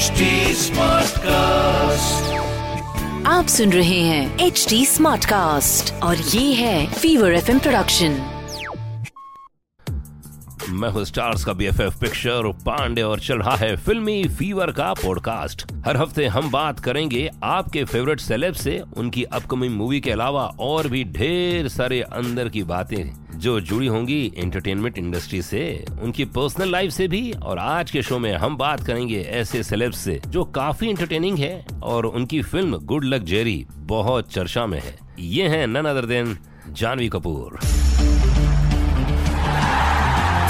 HD SmartCast। आप सुन रहे हैं HD SmartCast और ये है Fever FM प्रोडक्शन। मैं हूँ स्टार्स का BFF पिक्चर पांडे और चल रहा है फिल्मी फीवर का पॉडकास्ट। हर हफ्ते हम बात करेंगे आपके फेवरेट सेलेब से, उनकी अपकमिंग मूवी के अलावा और भी ढेर सारे अंदर की बातें जो जुड़ी होंगी एंटरटेनमेंट इंडस्ट्री से, उनकी पर्सनल लाइफ से भी। और आज के शो में हम बात करेंगे ऐसे सेलेब्स से जो काफी एंटरटेनिंग है और उनकी फिल्म गुड लक जेरी बहुत चर्चा में है। ये हैं none other than Janhvi Kapoor.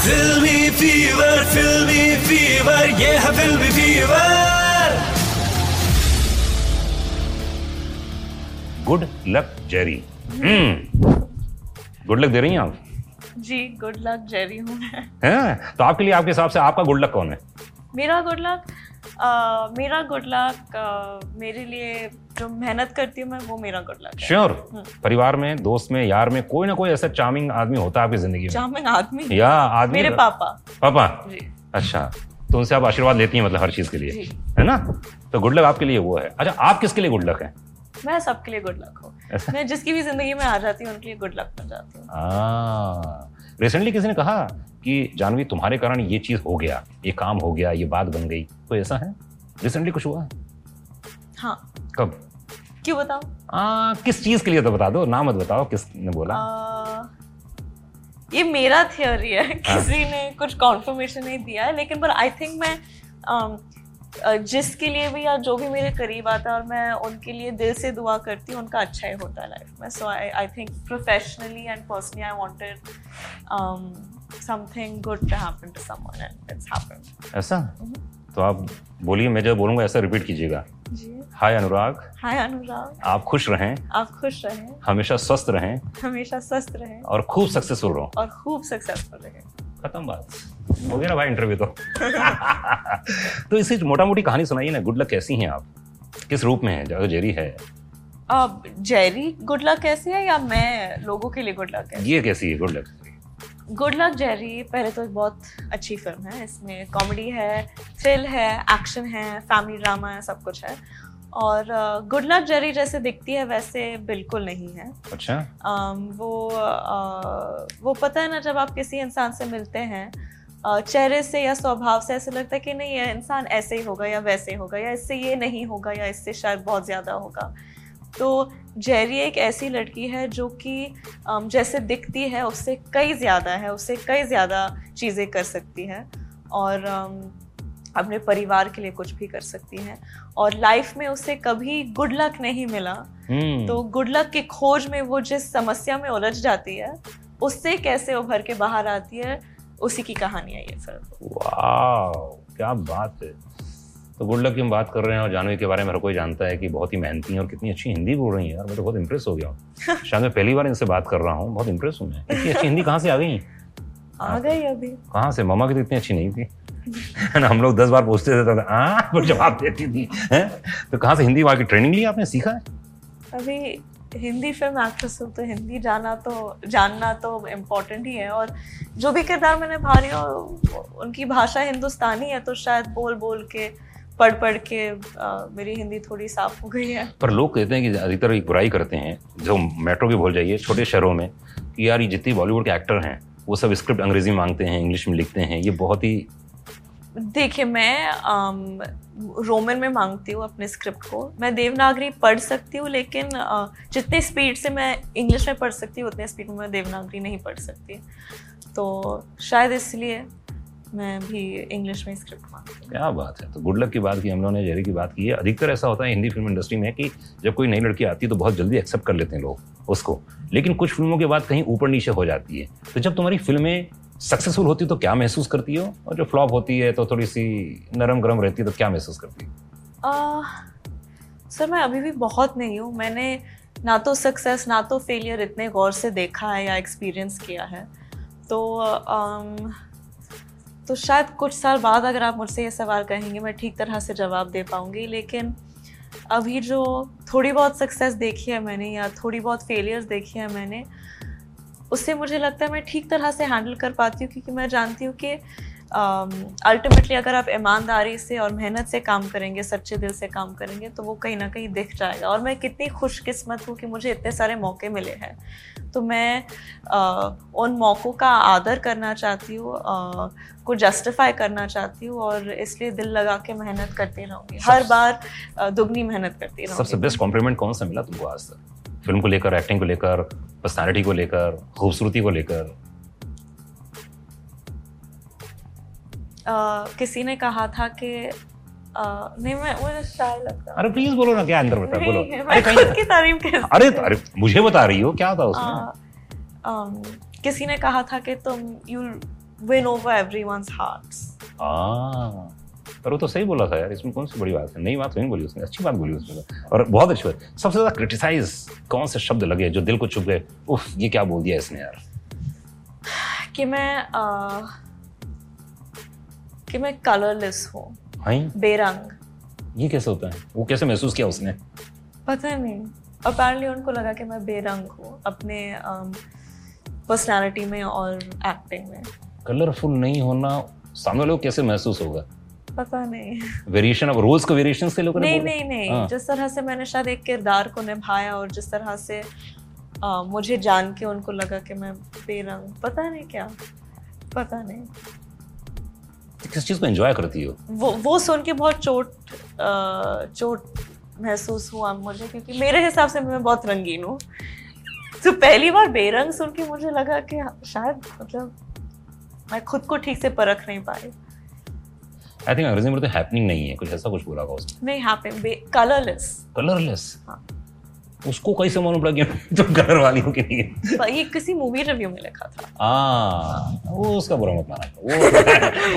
Filmy fever ये है filmy fever. Good luck Jerry. Good luck दे रही हैं आप? जी, गुड लक जेरी हूँ मैं। हैं? तो आपके लिए, आपके हिसाब से आपका गुड लक कौन है? मेरा गुड लक मेरे लिए जो मेहनत करती हूँ मैं, वो मेरा गुड लक है। श्योर। परिवार में, दोस्त में, यार में कोई ना कोई ऐसा चार्मिंग आदमी होता है आपकी जिंदगी में। चार्मिंग आदमी? या आदमी? मेरे पापा। जी। अच्छा, तो उनसे आप आशीर्वाद लेती हैं मतलब हर चीज के लिए, है ना? तो गुड लक आपके लिए वो है। अच्छा, आप किसके लिए गुड लक है? मैं सबके लिए गुड लक हूँ। मैं जिसकी भी जिंदगी में आ जाती हूँ उनके लिए गुड लक बन जाती हूँ। रिसेंटली किसी ने कहा कि जानवी तुम्हारे कारण ये चीज हो गया, ये काम हो गया, ये बात बन गई, तो ऐसा है? रिसेंटली कुछ हुआ? हाँ। कब? क्यों बताओ? किस चीज के लिए तो बता दो, नाम मत बताओ किसने बोला। ये मेरा थियोरी है, किसी ने कुछ कॉन्फर्मेशन नहीं दिया है, लेकिन पर आई थिंक मैं जिसके लिए भी या जो भी मेरे करीब आता है और मैं उनके लिए दिल से दुआ करती हूँ, उनका अच्छा ही होता है लाइफ में। So I think professionally and personally I wanted something good to happen to someone and it's happened. ऐसा? तो आप बोलिए, मैं जब बोलूँगा ऐसा रिपीट कीजिएगा। जी। हाय अनुराग। आप खुश रहें, हमेशा स्वस्थ रहें और खूब सक्सेसफुल रहें। खत्म बात हो गया ना भाई, इंटरव्यू तो। तो इसी मोटा मोटी कहानी सुनाइए ना, गुड लक कैसी हैं आप, किस रूप में है जेरी है? अब जेरी गुड लक कैसी है या मैं लोगों के लिए गुड लक है, ये कैसी है गुड लक जेरी? पहले तो बहुत अच्छी फिल्म है, इसमें कॉमेडी है, थ्रिल है, एक्शन है, फैमिली ड्रामा है, सब कुछ है। और गुड लक जेरी जैसे दिखती है वैसे बिल्कुल नहीं है। अच्छा। वो पता है ना, जब आप किसी इंसान से मिलते हैं चेहरे से या स्वभाव से ऐसे लगता है कि नहीं, ये इंसान ऐसे ही होगा या वैसे ही होगा या इससे ये नहीं होगा या इससे शायद बहुत ज़्यादा होगा। तो जेरी एक ऐसी लड़की है जो कि जैसे दिखती है उससे कई ज़्यादा है, उससे कई ज़्यादा चीज़ें कर सकती है और अपने परिवार के लिए कुछ भी कर सकती हैं। और लाइफ में उसे कभी गुड लक नहीं मिला। तो गुड लक की खोज में वो जिस समस्या में उलझ जाती है उससे कैसे उभर के बाहर आती है, उसी की कहानी है ये फिल्म। वाह, क्या बात है। तो गुड लक की हम बात कर रहे हैं और जानवी के बारे में हर कोई जानता है कि बहुत ही मेहनती हैं और कितनी अच्छी हिंदी बोल रही हैं यार, मैं तो बहुत इम्प्रेस हो गया हूँ। शायद मैं पहली बार इनसे बात कर रहा हूँ, बहुत इम्प्रेस हूँ मैं। इतनी अच्छी हिंदी कहाँ से आ गई? अभी कहाँ से? मम्मा की तो इतनी अच्छी नहीं थी। हम लोग 10 बार पूछते थे तो जवाब देती थी। तो कहाँ से हिंदी, वहाँ की ट्रेनिंग ली आपने, सीखा है? अभी हिंदी फिल्म एक्ट्रेस हूँ तो हिंदी जानना तो इम्पोर्टेंट ही है। और जो भी किरदार मैंने भारी हो उनकी भाषा हिंदुस्तानी है, तो शायद बोल के पढ़ के मेरी हिंदी थोड़ी साफ हो गई है। पर लोग कहते हैं कि अधिकतर एक बुराई करते हैं, जो मेट्रो भी भूल जाइए छोटे शहरों में, कि यार ये जितने बॉलीवुड के एक्टर हैं वो सब स्क्रिप्ट अंग्रेजी मांगते हैं, इंग्लिश में लिखते हैं। ये बहुत ही, देखिए मैं रोमन में मांगती हूँ अपने स्क्रिप्ट को। मैं देवनागरी पढ़ सकती हूँ, लेकिन जितने स्पीड से मैं इंग्लिश में पढ़ सकती हूँ उतने स्पीड में मैं देवनागरी नहीं पढ़ सकती, तो शायद इसलिए मैं भी इंग्लिश में स्क्रिप्ट मांगती हूँ। क्या बात है। तो गुड लक की बात की हम लोगों ने, जेरी की बात की है। अधिकतर ऐसा होता है हिंदी फिल्म इंडस्ट्री में कि जब कोई नई लड़की आती है तो बहुत जल्दी एक्सेप्ट कर लेते हैं लोग उसको, लेकिन कुछ फिल्मों के बाद कहीं ऊपर नीचे हो जाती है। तो जब तुम्हारी फिल्में सक्सेसफुल होती तो क्या महसूस करती हो, और जो फ्लॉप होती है तो थोड़ी सी नरम गरम रहती है तो क्या महसूस करती हो? सर, मैं अभी भी बहुत नई हूँ, मैंने ना तो सक्सेस ना तो फेलियर इतने गौर से देखा है या एक्सपीरियंस किया है। तो शायद कुछ साल बाद अगर आप मुझसे ये सवाल कहेंगे मैं ठीक तरह से जवाब दे पाऊँगी, लेकिन अभी जो थोड़ी बहुत सक्सेस देखी है मैंने या थोड़ी बहुत फेलियर्स देखी है मैंने, उससे मुझे लगता है मैं ठीक तरह से हैंडल कर पाती हूँ, क्योंकि मैं जानती हूँ कि अल्टीमेटली अगर आप ईमानदारी से और मेहनत से काम करेंगे, सच्चे दिल से काम करेंगे, तो वो कहीं ना कहीं दिख जाएगा। और मैं कितनी खुशकिस्मत हूँ कि मुझे इतने सारे मौके मिले हैं, तो मैं उन मौक़ों का आदर करना चाहती हूँ, को जस्टिफाई करना चाहती हूँ, और इसलिए दिल लगा के मेहनत करती रहूँगी, हर बार दुगनी मेहनत करती रहूँगी। सबसे बेस्ट कॉम्प्लीमेंट कौन सा मिला तुमको आज तक, फिल्म को लेकर, एक्टिंग को लेकर, पर्सनैलिटी को लेकर, खूबसूरती को लेकर? किसी ने कहा था कि नहीं, मैं मुझे शायद लगता है। अरे प्लीज बोलो ना, क्या अंदर बता, बोलो। मैं खुद की तारीफ कैसे? अरे मुझे बता रही हो, क्या था उसमें? किसी ने कहा था कि तुम you win over everyone's hearts. पर वो तो सही बोला था यार, इसमें कौन सी बड़ी बात है? नई बात नहीं बोली उसने, अच्छी बात बोली उसने, और बहुत अच्छी बात। सबसे ज्यादा क्रिटिसाइज कौन से शब्द लगे जो दिल को चुभ गए, उफ ये क्या बोल दिया इसने यार? कि मैं कलरलेस हूँ, बेरंग। ये कैसे होता है? वो कैसे महसूस किया उसने? पता नहीं, अपेरेंटली उनको लगा कि मैं बेरंग हूँ अपने पर्सनालिटी में और एक्टिंग में। कलरफुल नहीं होना सामने लोग कैसे महसूस होगा? पता नहीं, वेरिएशन ऑफ रोल्स को वेरिएशंस से लोगों ने बोला? नहीं, जिस तरह से मैंने शायद एक किरदार को निभाया और जिस तरह से मुझे जान के उनको लगा कि मैं बेरंग, पता नहीं क्या, पता नहीं। किस चीज़ को एंजॉय करती हो? वो सुन के बहुत चोट महसूस हुआ मुझे, क्योंकि मेरे हिसाब से मैं बहुत रंगीन हूँ, तो पहली बार बेरंग सुन के मुझे लगा कि शायद मतलब मैं खुद को ठीक से परख नहीं पाई। आई थिंक अंग्रेजी में तो हैपनिंग नहीं है, कुछ ऐसा कुछ बोला होगा उसने। नहीं, हैपनिंग, कलरलेस। हाँ, उसको कैसे मालूम पड़ा कि तुम कलर वाली हो कि नहीं? ये किसी मूवी रिव्यू में लिखा था। वो उसका बुरा मत माना,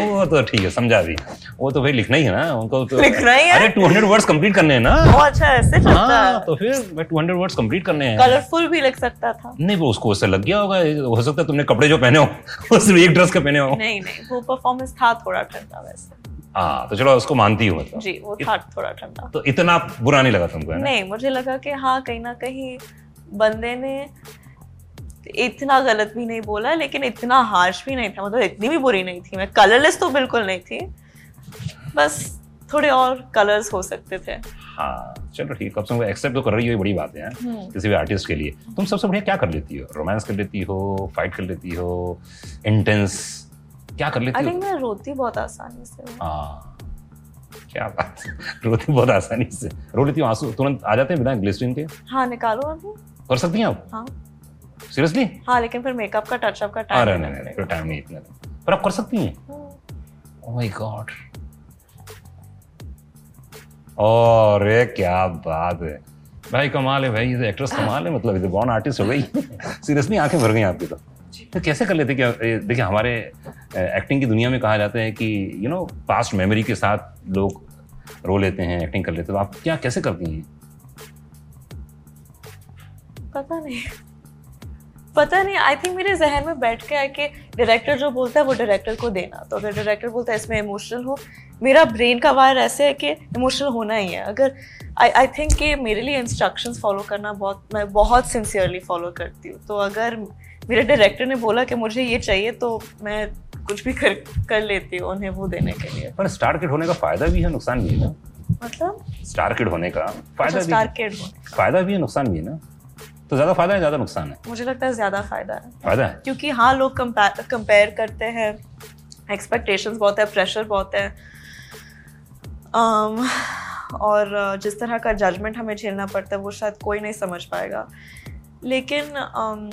वो तो ठीक है, समझा दी। वो तो भाई लिखना ही है ना उनको, तो लिखना ही है। अरे 200 वर्ड्स कंप्लीट करने हैं ना। अच्छा, ऐसे चलता है? तो फिर मैं 200 वर्ड्स कंप्लीट करने हैं। कलरफुल भी लग सकता था। नहीं, वो उसको उससे लग गया होगा। हो सकता है तुमने कपड़े जो पहने हो सिर्फ एक ड्रेस के पहने हो। नहीं, वो परफॉर्मेंस था थोड़ा ठंडा वैसे। तो चलो उसको मानती हूँ, मतलब जी वो था थोड़ा ठंडा। तो इतना बुरा नहीं लगा तुमको? नहीं, मुझे लगा कि हाँ कहीं ना कहीं बंदे ने इतना गलत भी नहीं बोला, लेकिन इतना हार्श भी नहीं था, मतलब इतनी भी बुरी नहीं थी मैं। कलरलेस तो बिल्कुल नहीं थी, बस थोड़े और कलर्स हो सकते थे। चलो ठीक, अब तुम एक्सेप्ट तो कर रही हो, ये बड़ी बात है किसी भी आर्टिस्ट के लिए। तुम सबसे बढ़िया क्या कर लेती हो? रोमांस कर लेती हो, फाइट कर लेती हो, इंटेंस क्या कर लेती? मैं रोती बहुत आसानी से। क्या बात है, रोती बहुत आसानी से। रो लेती हूँ, आंसू तुरंत आ जाते हैं बिना ग्लिसरीन के? हाँ, निकालो अभी। कर सकती हैं आप? हाँ, सीरियसली? हाँ, लेकिन फिर मेकअप का, टचअप का टाइम। अरे नहीं, टाइम नहीं इतना, पर आप कर सकती हैं? ओह माय गॉड, और ये क्या बात है भाई, कमाल है भाई, ये एक्ट्रेस कमाल है, मतलब ये बॉर्न आर्टिस्ट हो गई। सीरियसली आंखें भर गई आपकी तो। तो कैसे कर लेते? क्या देखिए, हमारे एक्टिंग की दुनिया में कहा जाता है कि यू नो पास्ट मेमोरी के साथ लोग रो लेते हैं, एक्टिंग कर लेते हैं, तो आप क्या कैसे करती हैं? पता नहीं, आई थिंक मेरे जहन में बैठ के आया कि डायरेक्टर जो बोलता है वो डायरेक्टर को देना। तो अगर डायरेक्टर बोलता है इसमें इमोशनल हो, मेरा ब्रेन का वायर ऐसे है कि इमोशनल होना ही है। अगर आई थिंक कि मेरे लिए इंस्ट्रक्शंस फॉलो करना मैं बहुत सिंसियरली फॉलो करती हूँ। तो अगर मेरे डायरेक्टर ने बोला कि मुझे ये चाहिए, तो मैं कुछ भी कर लेती हूँ उन्हें वो देने के लिए। पर स्टार किड होने का फायदा भी है, नुकसान भी है ना? मतलब स्टार किड होने का फायदा भी है, नुकसान भी है ना? तो ज्यादा फायदा है, ज्यादा नुकसान है? मुझे लगता है ज्यादा फायदा है, क्योंकि हाँ लोग कंपेयर करते हैं, एक्सपेक्टेशंस बहुत है, प्रेशर बहुत है, और जिस तरह का जजमेंट हमें झेलना पड़ता है वो शायद कोई नहीं समझ पाएगा। लेकिन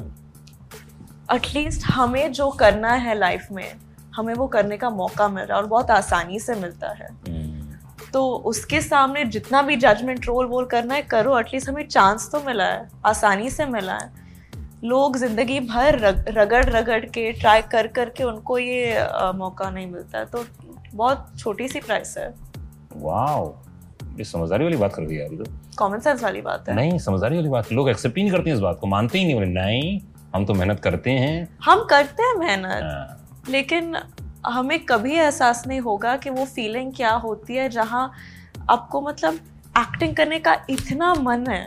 एटलीस्ट हमें जो करना है लाइफ में, हमें वो करने का मौका मिल रहा है और बहुत आसानी से मिलता है। तो उसके सामने जितना भी जजमेंट रोल वोल करना है करो, एटलीस्ट हमें चांस तो मिला है, आसानी से मिला है। लोग जिंदगी भर रगड़ के ट्राई कर के उनको ये मौका नहीं मिलता है, तो बहुत छोटी सी प्राइस है। वाह, ये समझदारी वाली बात कर दी यार, ये तो कॉमन सेंस वाली बात है। नहीं, समझदारी वाली बात, लोग एक्सेप्ट ही नहीं करते हैं इस बात को, मानते ही नहीं। हम तो मेहनत करते हैं, हम करते हैं मेहनत, लेकिन हमें कभी एहसास नहीं होगा कि वो फीलिंग क्या होती है जहाँ आपको मतलब एक्टिंग करने का इतना मन है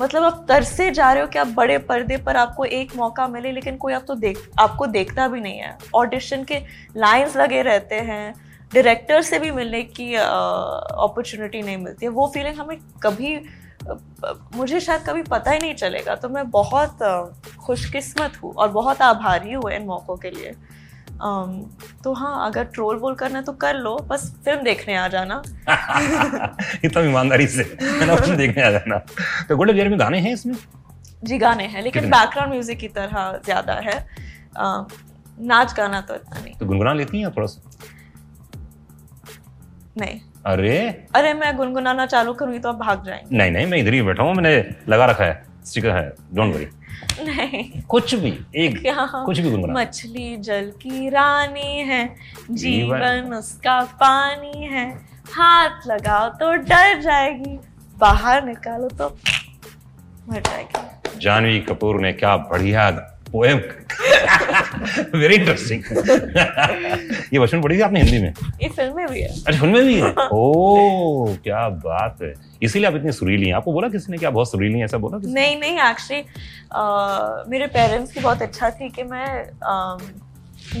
मतलब आप तरसे जा रहे हो कि आप बड़े पर्दे पर आपको एक मौका मिले, लेकिन कोई आप तो आपको देखता भी नहीं है। ऑडिशन के लाइंस लगे रहते हैं, डायरेक्टर से भी मिलने की अपॉर्चुनिटी नहीं मिलती है। वो फीलिंग हमें कभी मुझे शायद कभी पता ही नहीं चलेगा। तो मैं बहुत खुशकिस्मत हूँ और बहुत आभारी हूँ इन मौक़ों के लिए। तो हाँ, अगर ट्रोल बोल करना है तो कर लो, बस फिल्म देखने आ जाना। इतना ईमानदारी से फिल्म देखने आ जाना। तो गुड लक जेरी में गाने हैं इसमें? जी गाने हैं, लेकिन बैकग्राउंड म्यूजिक की तरह ज़्यादा है। नाच गाना तो इतना नहीं। तो गुनगुना लेती हैं थोड़ा सा? नहीं। अरे मैं गुनगुनाना चालू करूँगी तो आप भाग जाएंगे। नहीं नहीं, मैं इधर ही बैठा हूँ, मैंने लगा रखा है, स्टिकर है, डोंट वरी। नहीं, कुछ भी एक कुछ भी गुनगुना। मछली जल की रानी है, जीवन उसका पानी है, हाथ लगाओ तो डर जाएगी, बाहर निकालो तो मर जाएगी। जाह्नवी कपूर ने क्या बढ़िया पोएम। Very interesting. ये वचन पढ़ी थी आपने हिंदी में? ये फिल्म में भी है। अच्छा, फिल्म में भी है। ओह क्या बात है, इसीलिए आप इतनी सुरीली हैं। आपको बोला किसी ने कि आप बहुत सुरीली हैं, ऐसा बोला किसी? नहीं नहीं, एक्चुअली मेरे पेरेंट्स की बहुत अच्छा थी कि मैं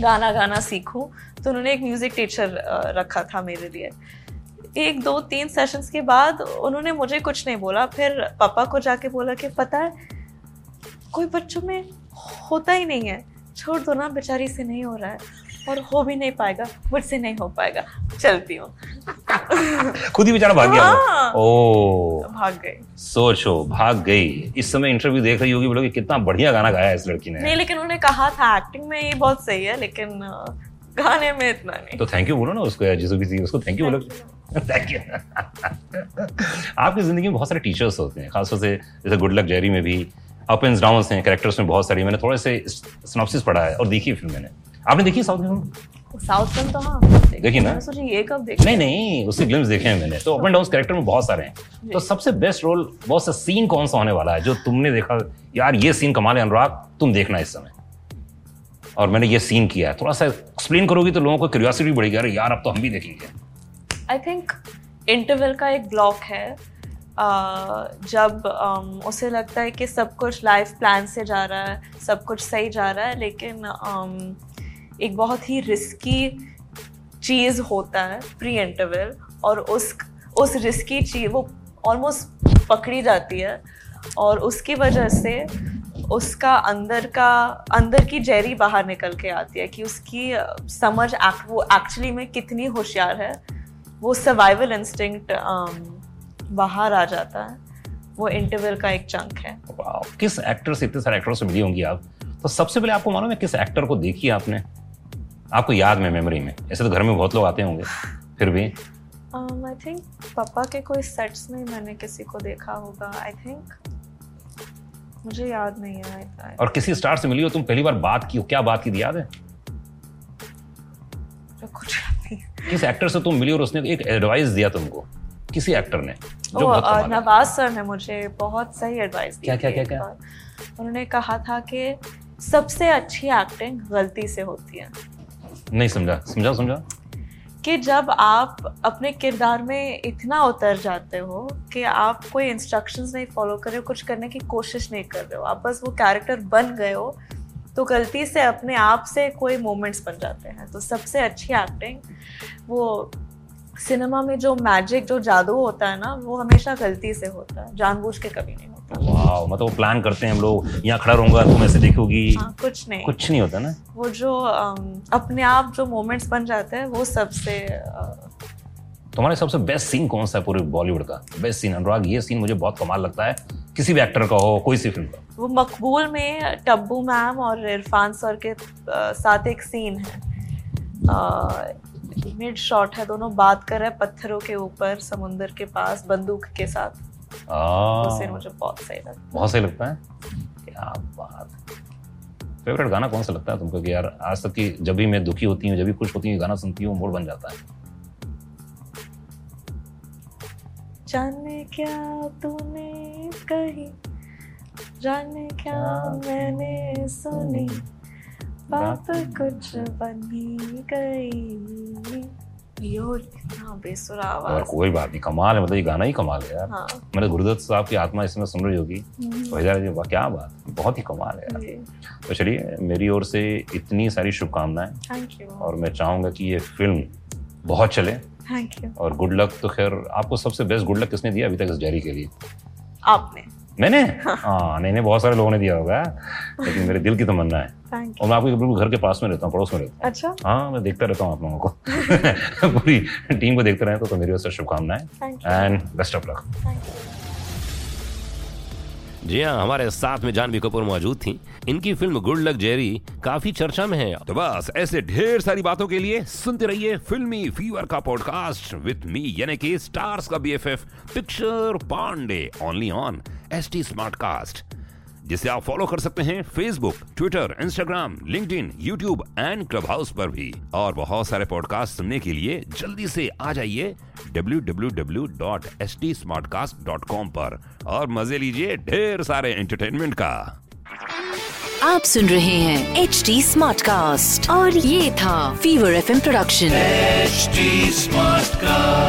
गाना सीखूं, तो उन्होंने एक म्यूजिक टीचर रखा था मेरे लिए। 1-2-3 सेशंस के बाद उन्होंने मुझे कुछ नहीं बोला, फिर पापा को जाके बोला कि पता है कोई बच्चों में होता ही नहीं है, छोड़ दो ना, बेचारी से नहीं हो रहा है और हो भी नहीं पाएगा, मुझसे नहीं हो पाएगा, चलती हूँ। खुद ही बेचारा भाग गया। ओह भाग गई, सोचो भाग गई। इस समय इंटरव्यू देख रही होगी, बोलोगे कितना बढ़िया गाना गाया है इस लड़की ने। नहीं, लेकिन उन्होंने कहा था एक्टिंग में ये बहुत सही है, लेकिन गाने में इतना नहीं। तो थैंक यू बोलो ना उसको, जिसको भी थी उसको थैंक यू बोलो। Thank you. आपकी जिंदगी में बहुत सारे टीचर्स होते हैं, खासतौर से जैसे गुड लक जेरी में भी अप एंड डाउन्स हैं कैरेक्टर्स में बहुत सारी। मैंने थोड़े से सिनॉप्सिस पढ़ा है और देखी फिल्म मैंने। आपने देखी साउथ फिल्म? साउथ फिल्म तो हाँ देखी ना। सोची ये कब देखी? नहीं नहीं, उसके ग्लिम्स देखे हैं मैंने। तो अप एंड डाउन्स कैरेक्टर में बहुत सारे हैं, तो सबसे बेस्ट रोल, बहुत सा सीन कौन सा होने वाला है जो तुमने देखा यार ये सीन कमाल है, अनुराग तुम देखना इस समय, और मैंने ये सीन किया है, थोड़ा सा एक्सप्लेन करोगी तो लोगों को क्यूरियोसिटी बढ़ेगी, अरे यार अब तो हम भी देखेंगे। आई थिंक इंटरवल का एक ब्लॉक है जब उसे लगता है कि सब कुछ लाइफ प्लान से जा रहा है, सब कुछ सही जा रहा है, लेकिन एक बहुत ही रिस्की चीज़ होता है प्री इंटरवल, और उस रिस्की चीज़ वो ऑलमोस्ट पकड़ी जाती है, और उसकी वजह से उसका अंदर की जेरी बाहर निकल के आती है कि उसकी समझ वो एक्चुअली में कितनी होशियार है। वो सर्वाइवल इंस्टिंक्ट बाहर आ जाता है, वो इंटरवल का एक चंक है। किस एक्टर से, इतने सारे एक्टरों से मिली होंगी आप, तो सबसे पहले आपको मालूम है किस एक्टर को देखी है आपने, आपको याद में, मेमोरी में? ऐसे तो घर में बहुत लोग आते होंगे, फिर भी आई थिंक पापा के कोई सेट्स में मैंने किसी को देखा होगा। आई थिंक मुझे याद नहीं है। और किसी स्टार से मिली हो तुम पहली बार, बात की हो, क्या बात की थी, याद है? कुछ नहीं। किस एक्टर से तुम मिली और उसने एक एडवाइस दिया तुमको, किसी एक्टर ने? नवाज सर ने मुझे बहुत सही एडवाइस दी। क्या? उन्होंने कहा था कि सबसे अच्छी एक्टिंग गलती से होती है। नहीं समझा कि जब आप अपने किरदार में इतना उतर जाते हो कि आप कोई इंस्ट्रक्शंस नहीं फॉलो कर रहे हो, कुछ करने की कोशिश नहीं कर रहे हो, आप बस वो कैरेक्टर बन गए हो, तो गलती से अपने आप से कोई मोमेंट्स बन जाते हैं। तो सबसे अच्छी एक्टिंग, वो सिनेमा में जो मैजिक, जो जादू होता है ना, वो हमेशा गलती से होता है, जानबूझ के कभी नहीं होता। वाओ, मतलब वो प्लान करते हैं, हम लोग यहाँ खड़ा रहूंगा तुम ऐसे देखोगी। हाँ, कुछ नहीं होता ना, वो जो अपने आप जो मोमेंट्स बन जाते हैं वो सबसे। तुम्हारे सबसे बेस्ट सीन कौन सा है पूरे बॉलीवुड का? बेस्ट सीन अनुराग, ये सीन मुझे बहुत कमाल लगता है, किसी भी एक्टर का हो, कोई सी फिल्म का। वो मकबूल में टब्बू मैम और इरफान सर के साथ एक सीन है, मिड शॉट है, दोनों बात कर रहे हैं पत्थरों के ऊपर, समुंदर के पास, बंदूक के साथ। तो मुझे बहुत सही लगता है। क्या बात। फेवरेट गाना कौन सा लगता है तुमको कि यार आज तक की जब भी मैं दुखी होती हूँ, जब भी खुश होती हूँ, गाना सुनती हूँ, मूड बन जाता है? जाने क्या तूने कही, जाने क्या मैंने सुनी, बात कुछ बनी गई, यो इतना बेसुरा आवाज। कोई बात नहीं, कमाल है, मतलब ये गाना ही कमाल है यार। हाँ। मैंने गुरुदत्त साहब की आत्मा इसमें सुन रही होगी, तो क्या बात, बहुत ही कमाल है यार। तो चलिए मेरी ओर से इतनी सारी शुभकामनाएं, और मैं चाहूंगा कि ये फिल्म बहुत चले। Thank you. और गुड लक तो खैर आपको सबसे बेस्ट गुड लक किसने दिया अभी तक इस जैरी के लिए? आपने? मैंने? हाँ, नहीं बहुत सारे लोगों ने दिया होगा, लेकिन मेरे दिल की तमन्ना है। और मैं आपके बिल्कुल घर के पास में रहता हूँ, पड़ोस में रहता हूँ। अच्छा? हाँ, मैं देखता रहता हूँ आप लोगों को, पूरी टीम को देखते रहते। तो मेरी ओर से शुभकामनाएं एंड बेस्ट ऑफ लक। जी हाँ, हमारे साथ में जाह्नवी कपूर मौजूद थी। इनकी फिल्म गुड लक जेरी काफी चर्चा में है। तो बस ऐसे ढेर सारी बातों के लिए सुनते रहिए फिल्मी फीवर का पॉडकास्ट विद मी, यानी कि स्टार्स का BFF picture Pandey, only on HD Smartcast, जिसे आप फॉलो कर सकते हैं Facebook, Twitter, Instagram, LinkedIn, YouTube and Clubhouse पर भी। और बहुत सारे पॉडकास्ट सुनने के लिए जल्दी से आ जाइए www.hdsmartcast.com पर और मजे लीजिए ढेर सारे एंटरटेनमेंट का। आप सुन रहे हैं HD स्मार्टकास्ट और ये था fever FM production HD Smartcast.